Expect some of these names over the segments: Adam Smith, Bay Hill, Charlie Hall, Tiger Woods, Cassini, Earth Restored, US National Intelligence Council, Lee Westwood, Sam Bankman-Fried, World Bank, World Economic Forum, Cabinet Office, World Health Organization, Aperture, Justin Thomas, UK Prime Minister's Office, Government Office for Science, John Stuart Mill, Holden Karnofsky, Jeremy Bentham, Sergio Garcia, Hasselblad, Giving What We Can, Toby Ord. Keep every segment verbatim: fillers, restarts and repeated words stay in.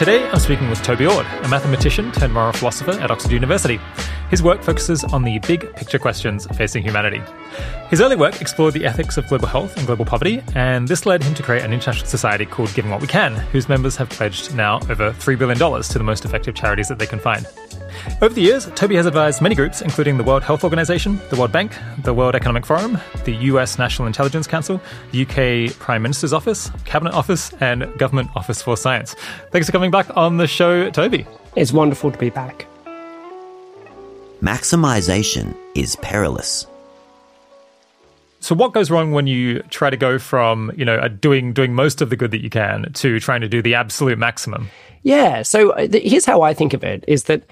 Today I'm speaking with Toby Ord, a mathematician turned moral philosopher at Oxford University. His work focuses on the big picture questions facing humanity. His early work explored the ethics of global health and global poverty, and this led him to create an international society called Giving What We Can, whose members have pledged now over three billion dollars to the most effective charities that they can find. Over the years, Toby has advised many groups, including the World Health Organization, the World Bank, the World Economic Forum, the U S National Intelligence Council, the U K Prime Minister's Office, Cabinet Office, and Government Office for Science. Thanks for coming back on the show, Toby. It's wonderful to be back. Maximization is perilous. So what goes wrong when you try to go from, you know, doing doing most of the good that you can to trying to do the absolute maximum? Yeah. So here's how I think of it, is that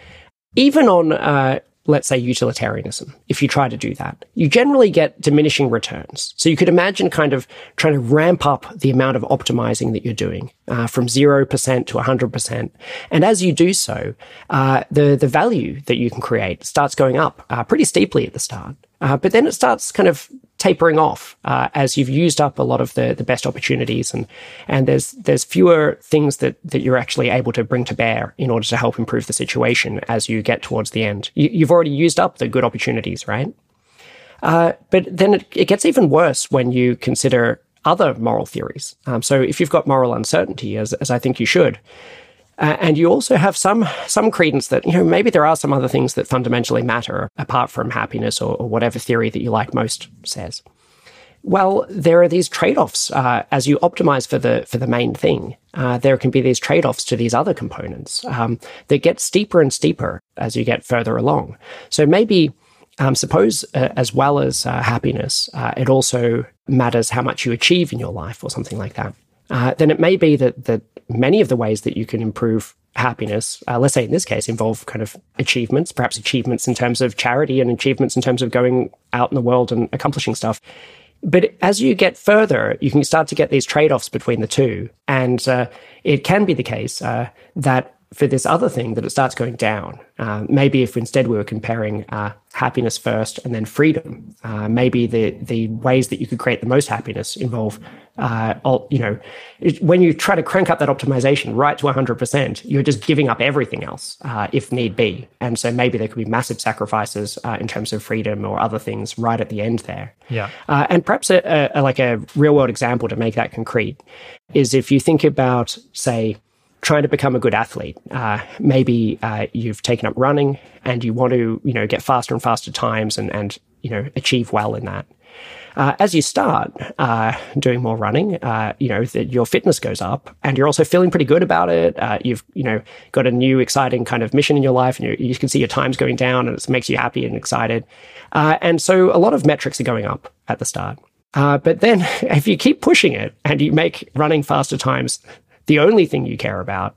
even on, uh, let's say, utilitarianism, if you try to do that, you generally get diminishing returns. So you could imagine kind of trying to ramp up the amount of optimizing that you're doing uh, from zero percent to one hundred percent. And as you do so, uh, the, the value that you can create starts going up uh, pretty steeply at the start. Uh, but then it starts kind of tapering off uh, as you've used up a lot of the, the best opportunities, and and there's there's fewer things that, that you're actually able to bring to bear in order to help improve the situation as you get towards the end. You, you've already used up the good opportunities, right? Uh, but then it, it gets even worse when you consider other moral theories. Um, so if you've got moral uncertainty, as as I think you should, Uh, and you also have some some credence that, you know, maybe there are some other things that fundamentally matter apart from happiness or, or whatever theory that you like most says. Well, there are these trade-offs uh, as you optimize for the for the main thing. Uh, there can be these trade-offs to these other components um, that get steeper and steeper as you get further along. So maybe um, suppose uh, as well as uh, happiness, uh, it also matters how much you achieve in your life or something like that. Uh, then it may be that that many of the ways that you can improve happiness, uh, let's say in this case, involve kind of achievements, perhaps achievements in terms of charity and achievements in terms of going out in the world and accomplishing stuff. But as you get further, you can start to get these trade-offs between the two. And uh, it can be the case uh, that for this other thing, that it starts going down. Uh, maybe if instead we were comparing uh, happiness first and then freedom, uh, maybe the the ways that you could create the most happiness involve, uh, all, you know, it, when you try to crank up that optimization right to one hundred percent, you're just giving up everything else uh, if need be. And so maybe there could be massive sacrifices uh, in terms of freedom or other things right at the end there. Yeah. Uh, and perhaps a, a, like a real world example to make that concrete is if you think about, say, trying to become a good athlete. Uh, maybe uh, you've taken up running and you want to, you know, get faster and faster times and, and you know, achieve well in that. Uh, as you start uh, doing more running, uh, you know, th- your fitness goes up and you're also feeling pretty good about it. Uh, you've, you know, got a new exciting kind of mission in your life and you can see your time's going down and it makes you happy and excited. Uh, and so a lot of metrics are going up at the start. Uh, but then if you keep pushing it and you make running faster times the only thing you care about,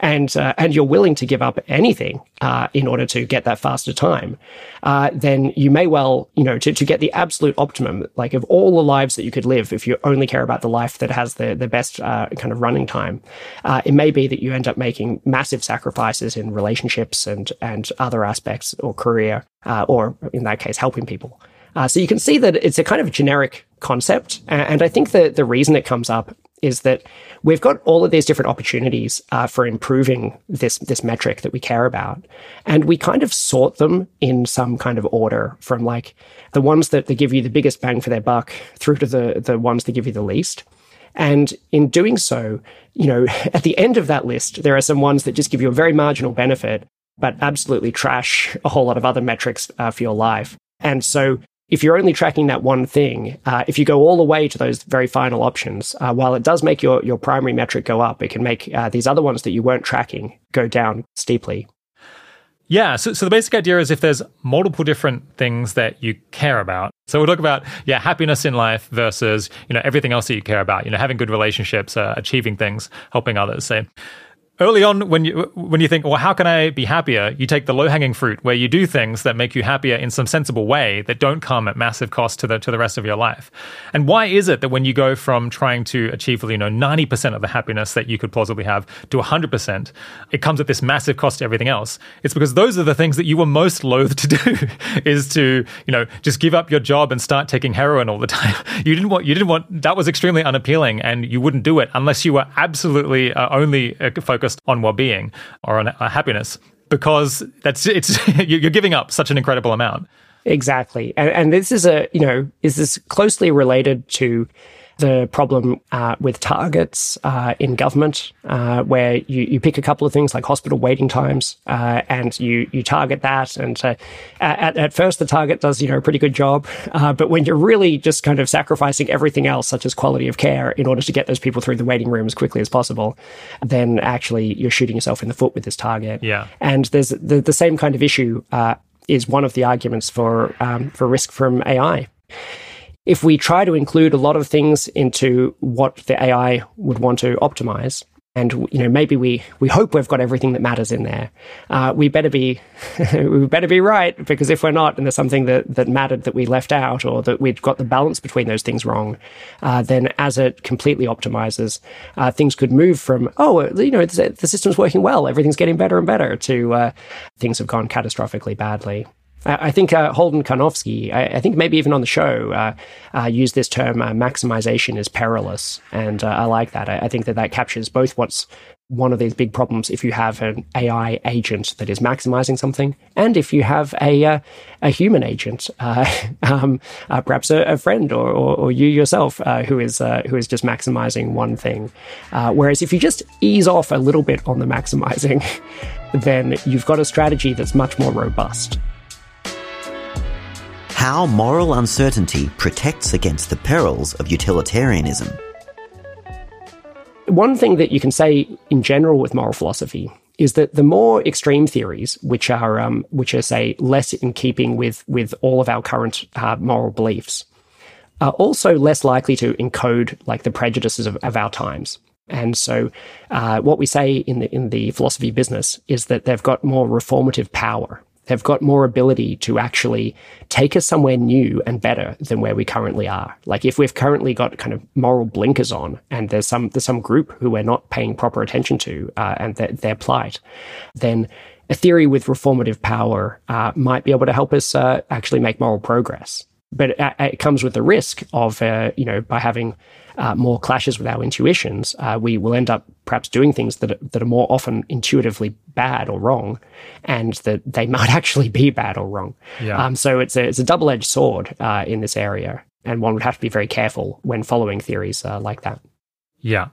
and uh, and you're willing to give up anything uh, in order to get that faster time, uh, then you may well, you know, to, to get the absolute optimum, like of all the lives that you could live, if you only care about the life that has the, the best uh, kind of running time, uh, it may be that you end up making massive sacrifices in relationships and, and other aspects or career, uh, or in that case, helping people. Uh, so you can see that it's a kind of generic concept. And I think that the reason it comes up is that we've got all of these different opportunities uh, for improving this this metric that we care about. And we kind of sort them in some kind of order from like the ones that, that give you the biggest bang for their buck through to the, the ones that give you the least. And in doing so, you know, at the end of that list, there are some ones that just give you a very marginal benefit, but absolutely trash a whole lot of other metrics uh, for your life. And so if you're only tracking that one thing, uh, if you go all the way to those very final options, uh, while it does make your, your primary metric go up, it can make uh, these other ones that you weren't tracking go down steeply. Yeah. So, so the basic idea is if there's multiple different things that you care about. So we'll talk about, yeah, happiness in life versus, you know, everything else that you care about, you know, having good relationships, uh, achieving things, helping others. So early on, when you when you think, well, how can I be happier? You take the low-hanging fruit where you do things that make you happier in some sensible way that don't come at massive cost to the to the rest of your life. And why is it that when you go from trying to achieve, you know, ninety percent of the happiness that you could plausibly have to one hundred percent, it comes at this massive cost to everything else? It's because those are the things that you were most loath to do, is to, you know, just give up your job and start taking heroin all the time. You didn't want, you didn't want, that was extremely unappealing and you wouldn't do it unless you were absolutely uh, only uh, focused focused on well-being or on happiness, because that's it's you're giving up such an incredible amount. Exactly. And, and this is a, you know, is this closely related to the problem uh, with targets uh, in government, uh, where you, you pick a couple of things like hospital waiting times, uh, and you you target that. And uh, at, at first, the target does, you know, a pretty good job. Uh, but when you're really just kind of sacrificing everything else, such as quality of care, in order to get those people through the waiting room as quickly as possible, then actually you're shooting yourself in the foot with this target. Yeah. And there's the, the same kind of issue uh, is one of the arguments for um, for risk from A I. If we try to include a lot of things into what the A I would want to optimize, and you know maybe we we hope we've got everything that matters in there, uh, we better be we better be right, because if we're not, and there's something that that mattered that we left out, or that we've got the balance between those things wrong, uh, then as it completely optimizes, uh, things could move from oh you know the, the system's working well, everything's getting better and better, to uh, things have gone catastrophically badly. I think uh, Holden Karnofsky, I, I think maybe even on the show, uh, uh, used this term, uh, maximization is perilous. And uh, I like that. I, I think that that captures both what's one of these big problems if you have an A I agent that is maximizing something, and if you have a uh, a human agent, uh, um, uh, perhaps a, a friend or, or, or you yourself, uh, who is uh, who is just maximizing one thing. Uh, whereas if you just ease off a little bit on the maximizing, then you've got a strategy that's much more robust. How moral uncertainty protects against the perils of utilitarianism. One thing that you can say in general with moral philosophy is that the more extreme theories, which are um, which are say less in keeping with with all of our current uh, moral beliefs, are also less likely to encode like the prejudices of, of our times. And so, uh, what we say in the in the philosophy business is that they've got more reformative power. They've got more ability to actually take us somewhere new and better than where we currently are. Like if we've currently got kind of moral blinkers on, and there's some there's some group who we're not paying proper attention to uh, and their, their plight, then a theory with reformative power uh, might be able to help us uh, actually make moral progress. But it, it comes with the risk of, uh, you know, by having uh, more clashes with our intuitions, uh, we will end up perhaps doing things that are, that are more often intuitively bad or wrong, and that they might actually be bad or wrong. Yeah. Um, so it's a, it's a double-edged sword uh, in this area, and one would have to be very careful when following theories uh, like that. Yeah.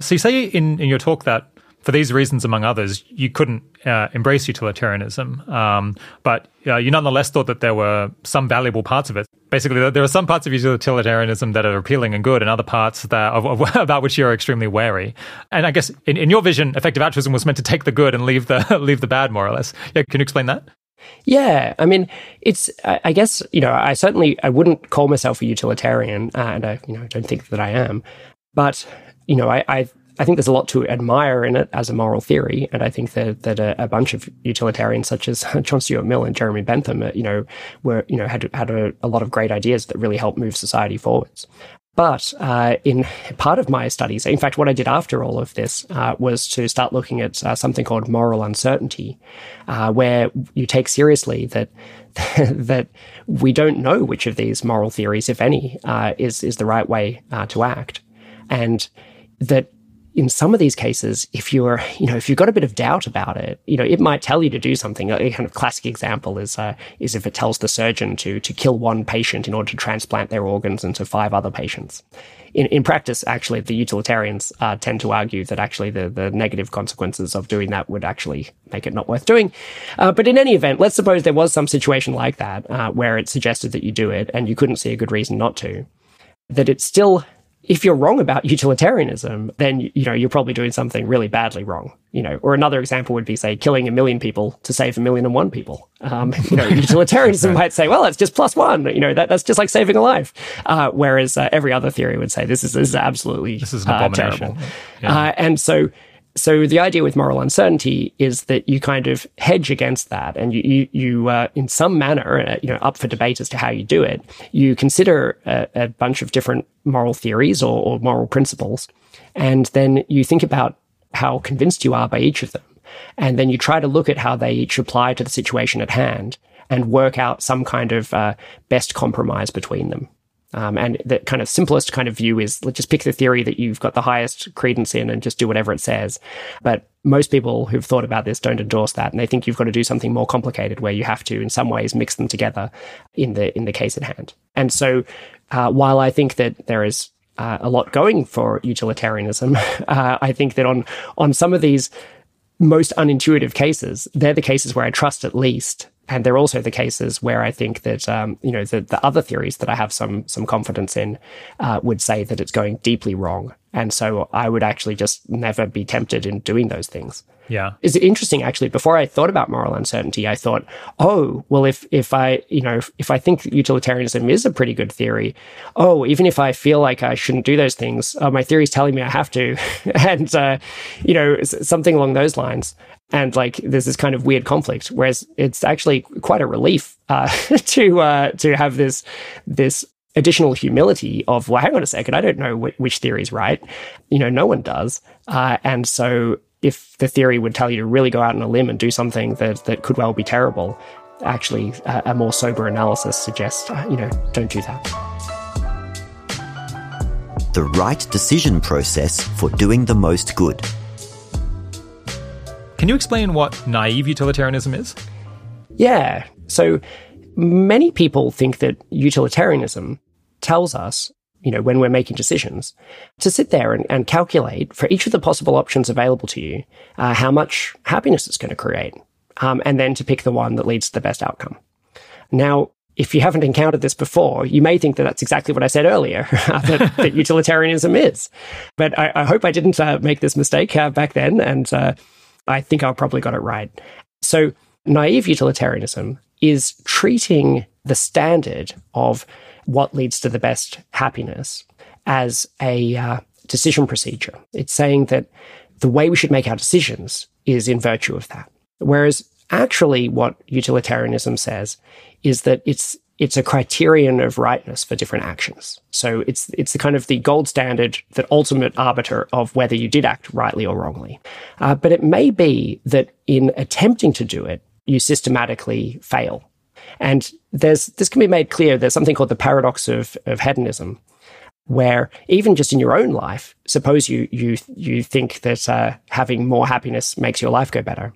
So you say in, in your talk that for these reasons, among others, you couldn't uh, embrace utilitarianism, um, but uh, you nonetheless thought that there were some valuable parts of it. Basically, there are some parts of utilitarianism that are appealing and good, and other parts that of, of, about which you're extremely wary. And I guess in, in your vision, effective altruism was meant to take the good and leave the leave the bad, more or less. Yeah, can you explain that? Yeah, I mean, it's. I guess you know, I certainly I wouldn't call myself a utilitarian, uh, and I you know don't think that I am. But you know, I. I I think there's a lot to admire in it as a moral theory, and I think that that a, a bunch of utilitarians such as John Stuart Mill and Jeremy Bentham, you know, were you know had had a, a lot of great ideas that really helped move society forwards. But uh, in part of my studies, in fact, what I did after all of this uh, was to start looking at uh, something called moral uncertainty, uh, where you take seriously that that we don't know which of these moral theories, if any, uh, is is the right way uh, to act, and that. In some of these cases, if you're, you know, if you've got a bit of doubt about it, you know, it might tell you to do something. A kind of classic example is uh, is if it tells the surgeon to to kill one patient in order to transplant their organs into five other patients. In in practice, actually, the utilitarians uh, tend to argue that actually the, the negative consequences of doing that would actually make it not worth doing. Uh, but in any event, let's suppose there was some situation like that uh, where it suggested that you do it and you couldn't see a good reason not to, that it's still... If you're wrong about utilitarianism, then you know you're probably doing something really badly wrong. You know, or another example would be, say, killing a million people to save a million and one people. Um, you know, utilitarianism might say, well, that's just plus one. You know, that that's just like saving a life. Uh, whereas uh, every other theory would say this is this is absolutely this is an abomination. Uh, terrible. Yeah. Uh, and so. So the idea with moral uncertainty is that you kind of hedge against that, and you, you, you uh, in some manner, uh, you know, up for debate as to how you do it. You consider a, a bunch of different moral theories or, or moral principles, and then you think about how convinced you are by each of them, and then you try to look at how they each apply to the situation at hand, and work out some kind of uh, best compromise between them. Um, and the kind of simplest kind of view is, let's just pick the theory that you've got the highest credence in and just do whatever it says. But most people who've thought about this don't endorse that, and they think you've got to do something more complicated where you have to, in some ways, mix them together in the in the case at hand. And so uh, while I think that there is uh, a lot going for utilitarianism, uh, I think that on on some of these most unintuitive cases, they're the cases where I trust at least. And they're also the cases where I think that, um, you know, the, the other theories that I have some some confidence in uh, would say that it's going deeply wrong. And so I would actually just never be tempted in doing those things. Yeah. It's interesting, actually, before I thought about moral uncertainty, I thought, oh, well, if if I, you know, if, if I think utilitarianism is a pretty good theory, oh, even if I feel like I shouldn't do those things, uh, my theory's telling me I have to. and, uh, you know, something along those lines. And like, there's this kind of weird conflict, whereas it's actually quite a relief uh, to uh, to have this this additional humility of, well, hang on a second, I don't know wh- which theory is right. You know, no one does. Uh, and so if the theory would tell you to really go out on a limb and do something that, that could well be terrible, actually uh, a more sober analysis suggests, uh, you know, don't do that. The right decision process for doing the most good. Can you explain what naive utilitarianism is? Yeah. So many people think that utilitarianism tells us, you know, when we're making decisions, to sit there and, and calculate for each of the possible options available to you, uh, how much happiness it's going to create, um, and then to pick the one that leads to the best outcome. Now, if you haven't encountered this before, you may think that that's exactly what I said earlier, that, that utilitarianism is. But I, I hope I didn't uh, make this mistake uh, back then, and uh I think I probably got it right. So naive utilitarianism is treating the standard of what leads to the best happiness as a uh, decision procedure. It's saying that the way we should make our decisions is in virtue of that. Whereas actually what utilitarianism says is that it's it's a criterion of rightness for different actions. So it's it's the kind of the gold standard, the ultimate arbiter of whether you did act rightly or wrongly. Uh, but it may be that in attempting to do it, you systematically fail. And there's this can be made clear. There's something called the paradox of, of hedonism, where even just in your own life, suppose you you you think that uh, having more happiness makes your life go better.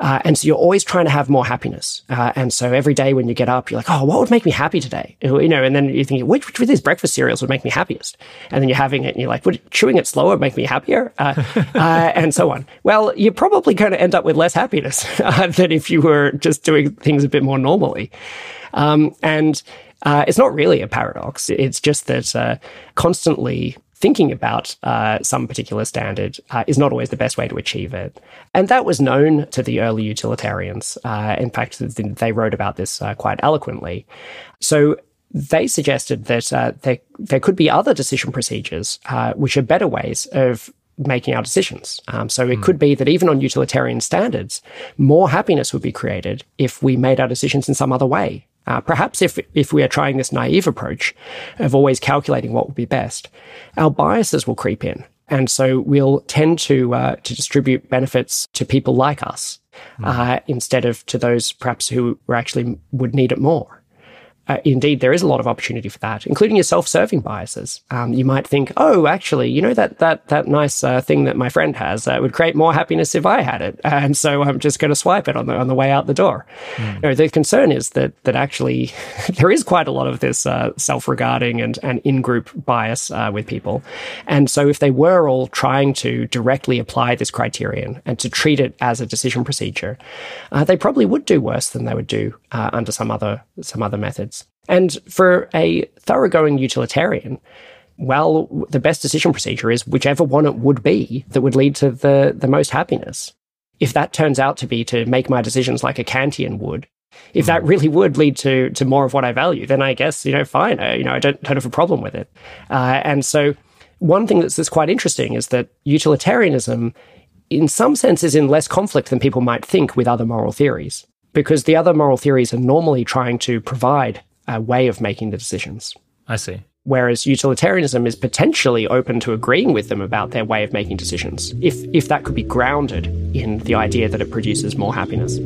Uh, and so you're always trying to have more happiness. Uh, and so every day when you get up, you're like, oh, what would make me happy today? You know, and then you think, which, which of these breakfast cereals would make me happiest? And then you're having it and you're like, would chewing it slower make me happier? Uh, uh, and so on. Well, you're probably going to end up with less happiness uh, than if you were just doing things a bit more normally. Um, and uh, it's not really a paradox. It's just that uh, constantly thinking about uh, some particular standard uh, is not always the best way to achieve it. And that was known to the early utilitarians. Uh, in fact, they wrote about this uh, quite eloquently. So they suggested that uh, they, there could be other decision procedures uh, which are better ways of making our decisions. Um, so it mm. could be that even on utilitarian standards, more happiness would be created if we made our decisions in some other way. Uh, perhaps if if we are trying this naive approach of always calculating what would be best, our biases will creep in. And so we'll tend to uh, to distribute benefits to people like us mm. uh, instead of to those perhaps who were actually would need it more. Uh, indeed, there is a lot of opportunity for that, including your self-serving biases. Um, you might think, oh, actually, you know, that that that nice uh, thing that my friend has uh, would create more happiness if I had it. And so I'm just going to swipe it on the on the way out the door. Mm. You know, the concern is that that actually there is quite a lot of this uh, self-regarding and, and in-group bias uh, with people. And so if they were all trying to directly apply this criterion and to treat it as a decision procedure, uh, they probably would do worse than they would do uh, under some other some other methods. And for a thoroughgoing utilitarian, well, the best decision procedure is whichever one it would be that would lead to the, the most happiness. If that turns out to be to make my decisions like a Kantian would, if that really would lead to to more of what I value, then I guess, you know, fine, I, you know, I don't, don't have a problem with it. Uh, and so one thing that's, that's quite interesting is that utilitarianism, in some sense, is in less conflict than people might think with other moral theories, because the other moral theories are normally trying to provide a way of making the decisions. I see. Whereas utilitarianism is potentially open to agreeing with them about their way of making decisions, if if that could be grounded in the idea that it produces more happiness.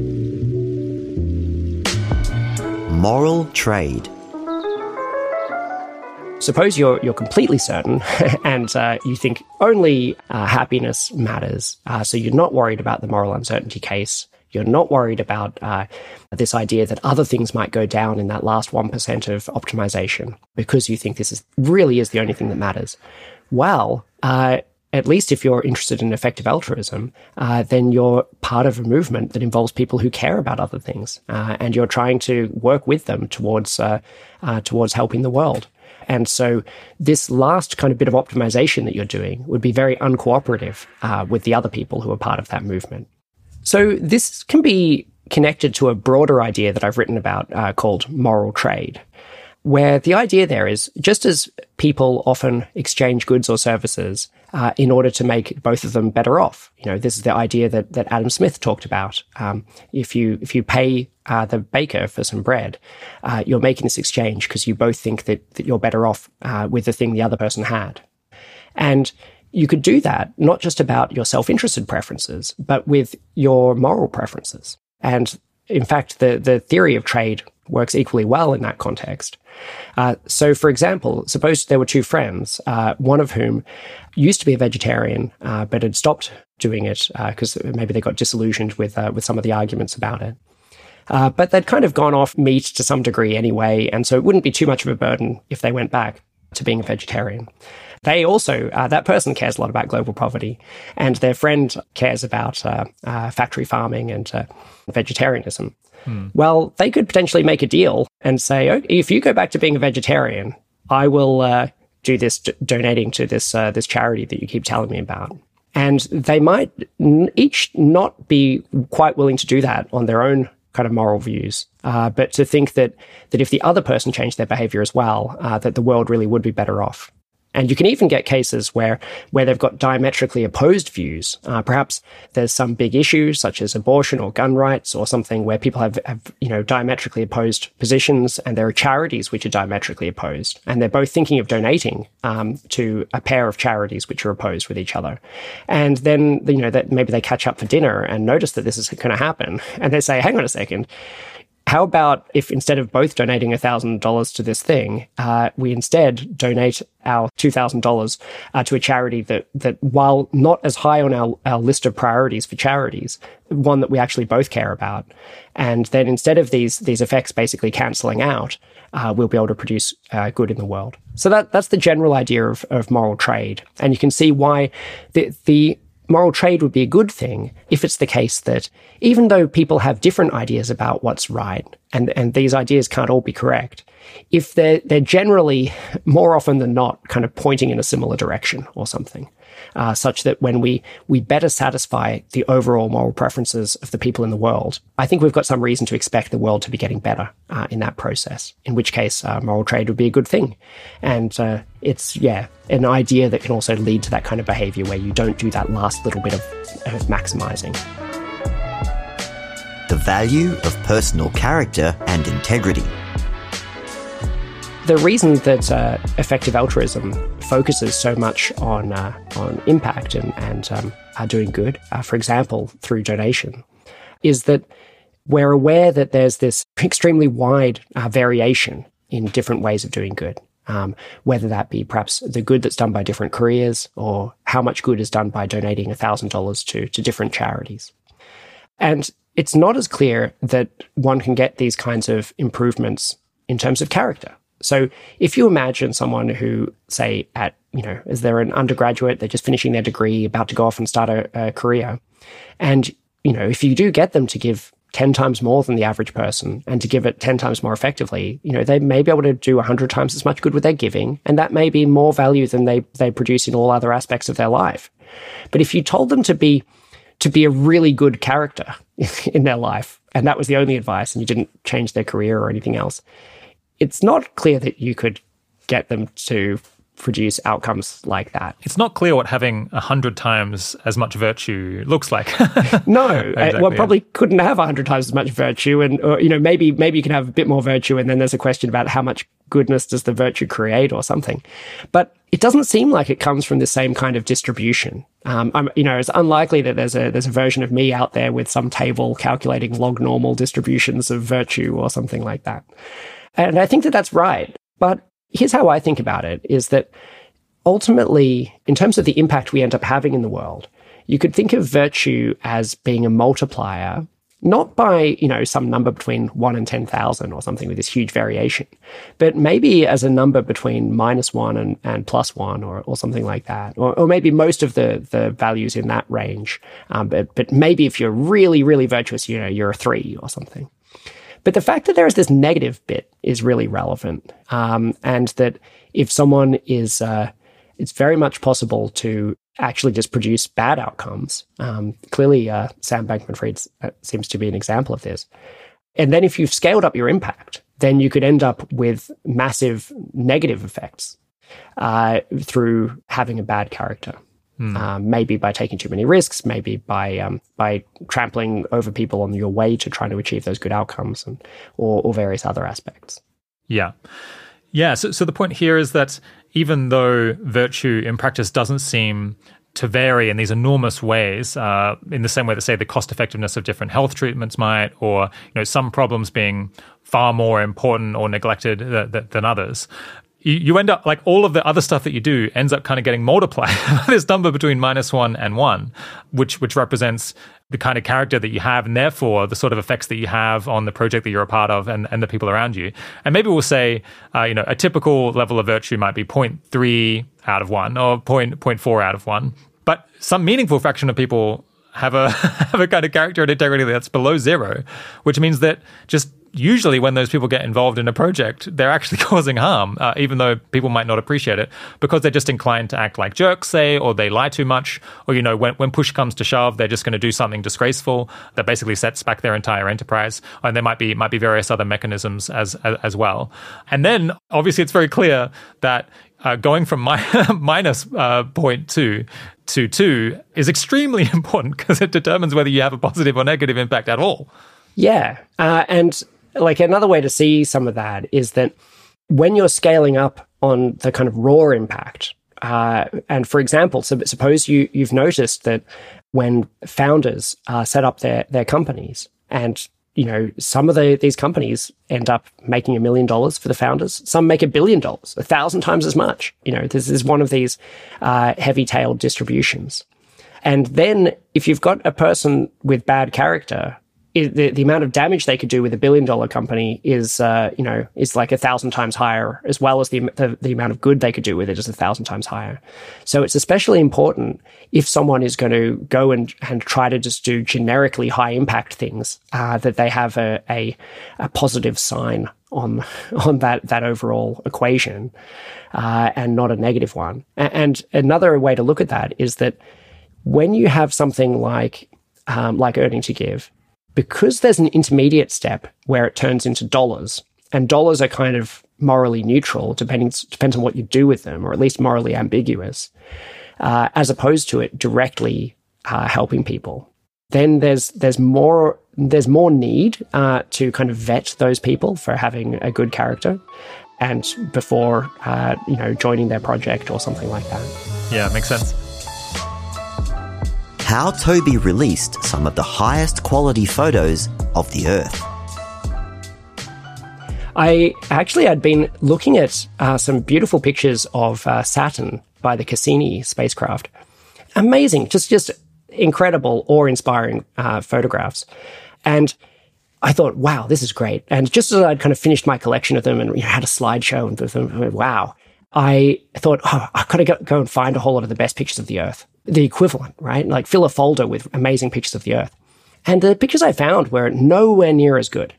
Moral trade. Suppose you're you're completely certain and uh, you think only uh, happiness matters. Uh, so you're not worried about the moral uncertainty case. You're not worried about uh, this idea that other things might go down in that last one percent of optimization because you think this is really is the only thing that matters. Well, uh, at least if you're interested in effective altruism, uh, then you're part of a movement that involves people who care about other things, uh, and you're trying to work with them towards uh, uh, towards helping the world. And so this last kind of bit of optimization that you're doing would be very uncooperative uh, with the other people who are part of that movement. So this can be connected to a broader idea that I've written about uh, called moral trade, where the idea there is just as people often exchange goods or services uh, in order to make both of them better off. You know, this is the idea that, that Adam Smith talked about. Um, if you if you pay uh, the baker for some bread, uh, you're making this exchange because you both think that, that you're better off uh, with the thing the other person had. And you could do that not just about your self-interested preferences, but with your moral preferences. And in fact, the, the theory of trade works equally well in that context. Uh, so, for example, suppose there were two friends, uh, one of whom used to be a vegetarian, uh, but had stopped doing it because uh, maybe they got disillusioned with uh, with some of the arguments about it. Uh, but they'd kind of gone off meat to some degree anyway, and so it wouldn't be too much of a burden if they went back to being a vegetarian. They also, uh, that person cares a lot about global poverty, and their friend cares about uh, uh, factory farming and uh, vegetarianism. Hmm. Well, they could potentially make a deal and say, oh, if you go back to being a vegetarian, I will uh, do this d- donating to this uh, this charity that you keep telling me about. And they might n- each not be quite willing to do that on their own kind of moral views, uh, but to think that that if the other person changed their behavior as well, uh, that the world really would be better off. And you can even get cases where where they've got diametrically opposed views. Uh, perhaps there's some big issue such as abortion or gun rights or something where people have, have you know diametrically opposed positions, and there are charities which are diametrically opposed, and they're both thinking of donating um, to a pair of charities which are opposed with each other. And then you know that maybe they catch up for dinner and notice that this is going to happen, and they say, "Hang on a second. How about if instead of both donating one thousand dollars to this thing, uh, we instead donate our two thousand dollars uh, to a charity that, that while not as high on our, our list of priorities for charities, one that we actually both care about. And then instead of these these effects basically cancelling out, uh, we'll be able to produce uh, good in the world." So that that's the general idea of, of moral trade. And you can see why the the... moral trade would be a good thing if it's the case that even though people have different ideas about what's right, and, and these ideas can't all be correct, if they're, they're generally, more often than not, kind of pointing in a similar direction or something, uh, such that when we, we better satisfy the overall moral preferences of the people in the world, I think we've got some reason to expect the world to be getting better uh, in that process, in which case uh, moral trade would be a good thing. And uh, it's, yeah, an idea that can also lead to that kind of behavior where you don't do that last little bit of, of maximizing. The value of personal character and integrity. The reason that uh, effective altruism focuses so much on uh, on impact and, and um, are doing good, uh, for example, through donation, is that we're aware that there's this extremely wide uh, variation in different ways of doing good, um, whether that be perhaps the good that's done by different careers or how much good is done by donating one thousand dollars to, to different charities. And it's not as clear that one can get these kinds of improvements in terms of character. So if you imagine someone who, say, at, you know, is there an undergraduate, they're just finishing their degree, about to go off and start a, a career. And, you know, if you do get them to give ten times more than the average person and to give it ten times more effectively, you know, they may be able to do one hundred times as much good with their giving. And that may be more value than they, they produce in all other aspects of their life. But if you told them to be, to be a really good character in their life, and that was the only advice, and you didn't change their career or anything else, it's not clear that you could get them to produce outcomes like that. It's not clear what having a hundred times as much virtue looks like. No, exactly, well, yeah. Probably couldn't have a hundred times as much virtue, and or, you know, maybe maybe you can have a bit more virtue, and then there's a question about how much goodness does the virtue create or something. But it doesn't seem like it comes from the same kind of distribution. Um, I'm, you know, it's unlikely that there's a there's a version of me out there with some table calculating log normal distributions of virtue or something like that. And I think that that's right. But here's how I think about it, is that ultimately, in terms of the impact we end up having in the world, you could think of virtue as being a multiplier, not by, you know, some number between one and ten thousand or something with this huge variation, but maybe as a number between minus one and, and plus one or, or something like that, or, or maybe most of the, the values in that range. Um, but, but maybe if you're really, really virtuous, you know, you're a three or something. But the fact that there is this negative bit is really relevant. Um, and that if someone is, uh, it's very much possible to actually just produce bad outcomes. Um, clearly, uh, Sam Bankman-Fried uh, seems to be an example of this. And then if you've scaled up your impact, then you could end up with massive negative effects uh, through having a bad character. Mm. Uh, maybe by taking too many risks, maybe by um, by trampling over people on your way to trying to achieve those good outcomes, and or, or various other aspects. Yeah. Yeah, so, so the point here is that even though virtue in practice doesn't seem to vary in these enormous ways, uh, in the same way that, say, the cost-effectiveness of different health treatments might, or you know, some problems being far more important or neglected th- th- than others, you, you end up, like, all of the other stuff that you do ends up kind of getting multiplied by this number between minus one and one, which which represents the kind of character that you have, and therefore the sort of effects that you have on the project that you're a part of and, and the people around you. And maybe we'll say, uh, you know, a typical level of virtue might be zero point three out of one or zero point four out of one. But some meaningful fraction of people have a have a kind of character and integrity that's below zero, which means that just usually when those people get involved in a project, they're actually causing harm, uh, even though people might not appreciate it, because they're just inclined to act like jerks, say, or they lie too much, or, you know, when, when push comes to shove, they're just going to do something disgraceful that basically sets back their entire enterprise. And there might be might be various other mechanisms as as, as well. And then, obviously, it's very clear that uh, going from mi- minus uh, zero point two to two is extremely important, because it determines whether you have a positive or negative impact at all. Yeah. Uh, and... Like another way to see some of that is that when you're scaling up on the kind of raw impact, uh, and for example, so suppose you, you've noticed that when founders uh, set up their, their companies, and you know some of the, these companies end up making a million dollars for the founders, some make a billion dollars, a thousand times as much. You know, this is one of these uh, heavy-tailed distributions. And then if you've got a person with bad character, The, the amount of damage they could do with a billion-dollar company is, uh, you know, is like a thousand times higher, as well as the, the the amount of good they could do with it is a thousand times higher. So it's especially important if someone is going to go and, and try to just do generically high-impact things, uh, that they have a, a a positive sign on on that that overall equation, uh, and not a negative one. And, and another way to look at that is that when you have something like um, like earning to give, because there's an intermediate step where it turns into dollars, and dollars are kind of morally neutral, depending depends on what you do with them, or at least morally ambiguous, uh, as opposed to it directly uh, helping people. Then there's there's more there's more need uh, to kind of vet those people for having a good character, and before uh, you know joining their project or something like that. Yeah, makes sense. How Toby released some of the highest quality photos of the Earth. I actually had been looking at uh, some beautiful pictures of uh, Saturn by the Cassini spacecraft. Amazing, just just incredible, awe-inspiring uh, photographs. And I thought, wow, this is great. And just as I'd kind of finished my collection of them and you know, had a slideshow and them, wow, I thought, oh, I've got to go, go and find a whole lot of the best pictures of the Earth. The equivalent, right? Like fill a folder with amazing pictures of the Earth. And the pictures I found were nowhere near as good.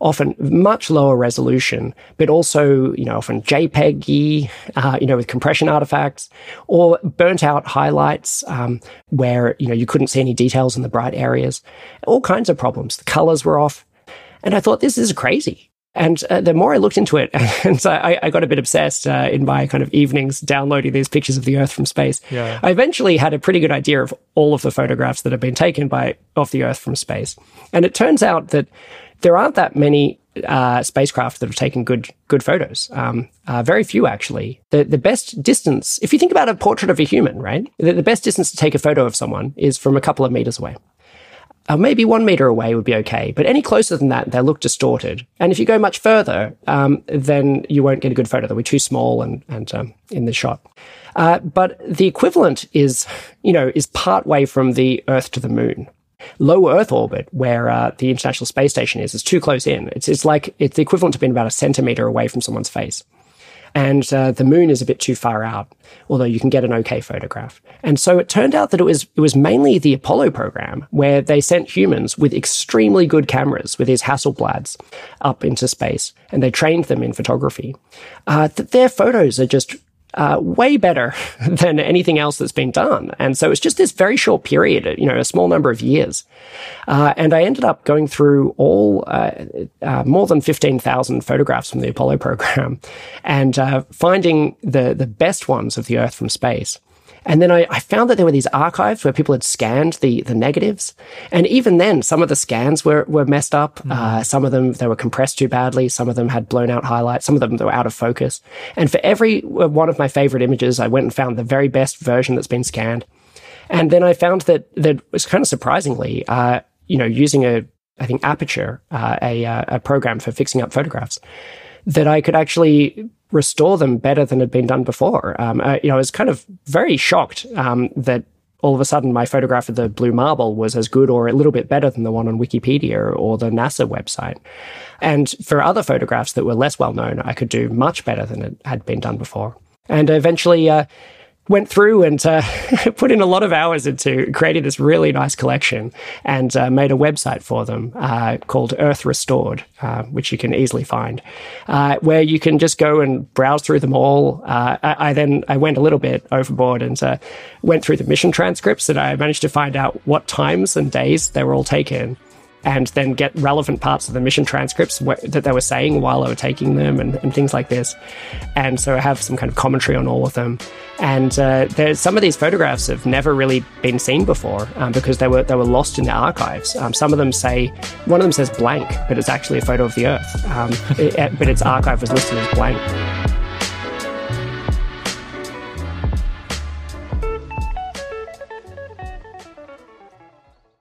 Often much lower resolution, but also, you know, often JPEG-y, uh, you know, with compression artifacts, or burnt out highlights um, where, you know, you couldn't see any details in the bright areas. All kinds of problems. The colors were off. And I thought, this is crazy. And uh, the more I looked into it, and so I, I got a bit obsessed uh, in my kind of evenings downloading these pictures of the Earth from space. Yeah. I eventually had a pretty good idea of all of the photographs that have been taken by of the Earth from space. And it turns out that there aren't that many uh, spacecraft that have taken good good photos. Um, uh, very few, actually. The the best distance, if you think about a portrait of a human, right? The, the best distance to take a photo of someone is from a couple of meters away. Uh, maybe one meter away would be okay, but any closer than that, they look distorted. And if you go much further, um, then you won't get a good photo. They'll be too small and, and um, in the shot. Uh, but the equivalent is, you know, is partway from the Earth to the Moon. Low Earth orbit, where uh, the International Space Station is, is too close in. It's it's like it's the equivalent to being about a centimeter away from someone's face. And uh, the moon is a bit too far out, although you can get an okay photograph. And so it turned out that it was it was mainly the Apollo program where they sent humans with extremely good cameras, with these Hasselblads, up into space, and they trained them in photography. Uh, that their photos are just uh, way better than anything else that's been done. And so it's just this very short period, you know, a small number of years. Uh, and I ended up going through all, uh, uh more than fifteen thousand photographs from the Apollo program and, uh, finding the, the best ones of the Earth from space. And then I, I found that there were these archives where people had scanned the, the negatives. And even then, some of the scans were, were messed up. Mm. Uh, some of them, they were compressed too badly. Some of them had blown out highlights. Some of them, they were out of focus. And for every one of my favorite images, I went and found the very best version that's been scanned. And then I found that, that was kind of surprisingly, uh, you know, using a, I think, Aperture, uh, a, a program for fixing up photographs, that I could actually restore them better than had been done before. Um, I, you know, I was kind of very shocked um, that all of a sudden my photograph of the blue marble was as good or a little bit better than the one on Wikipedia or the NASA website. And for other photographs that were less well-known, I could do much better than it had been done before. And eventually uh, went through and uh, put in a lot of hours into creating this really nice collection and uh, made a website for them uh, called Earth Restored, uh, which you can easily find, uh, where you can just go and browse through them all. Uh, I, I then I went a little bit overboard and uh, went through the mission transcripts, and I managed to find out what times and days they were all taken, and then get relevant parts of the mission transcripts wh- that they were saying while they were taking them and, and things like this. And so I have some kind of commentary on all of them. And uh, there's, some of these photographs have never really been seen before um, because they were they were lost in the archives. Um, some of them say, one of them says blank, but it's actually a photo of the Earth. Um, it, but its archive was listed as blank.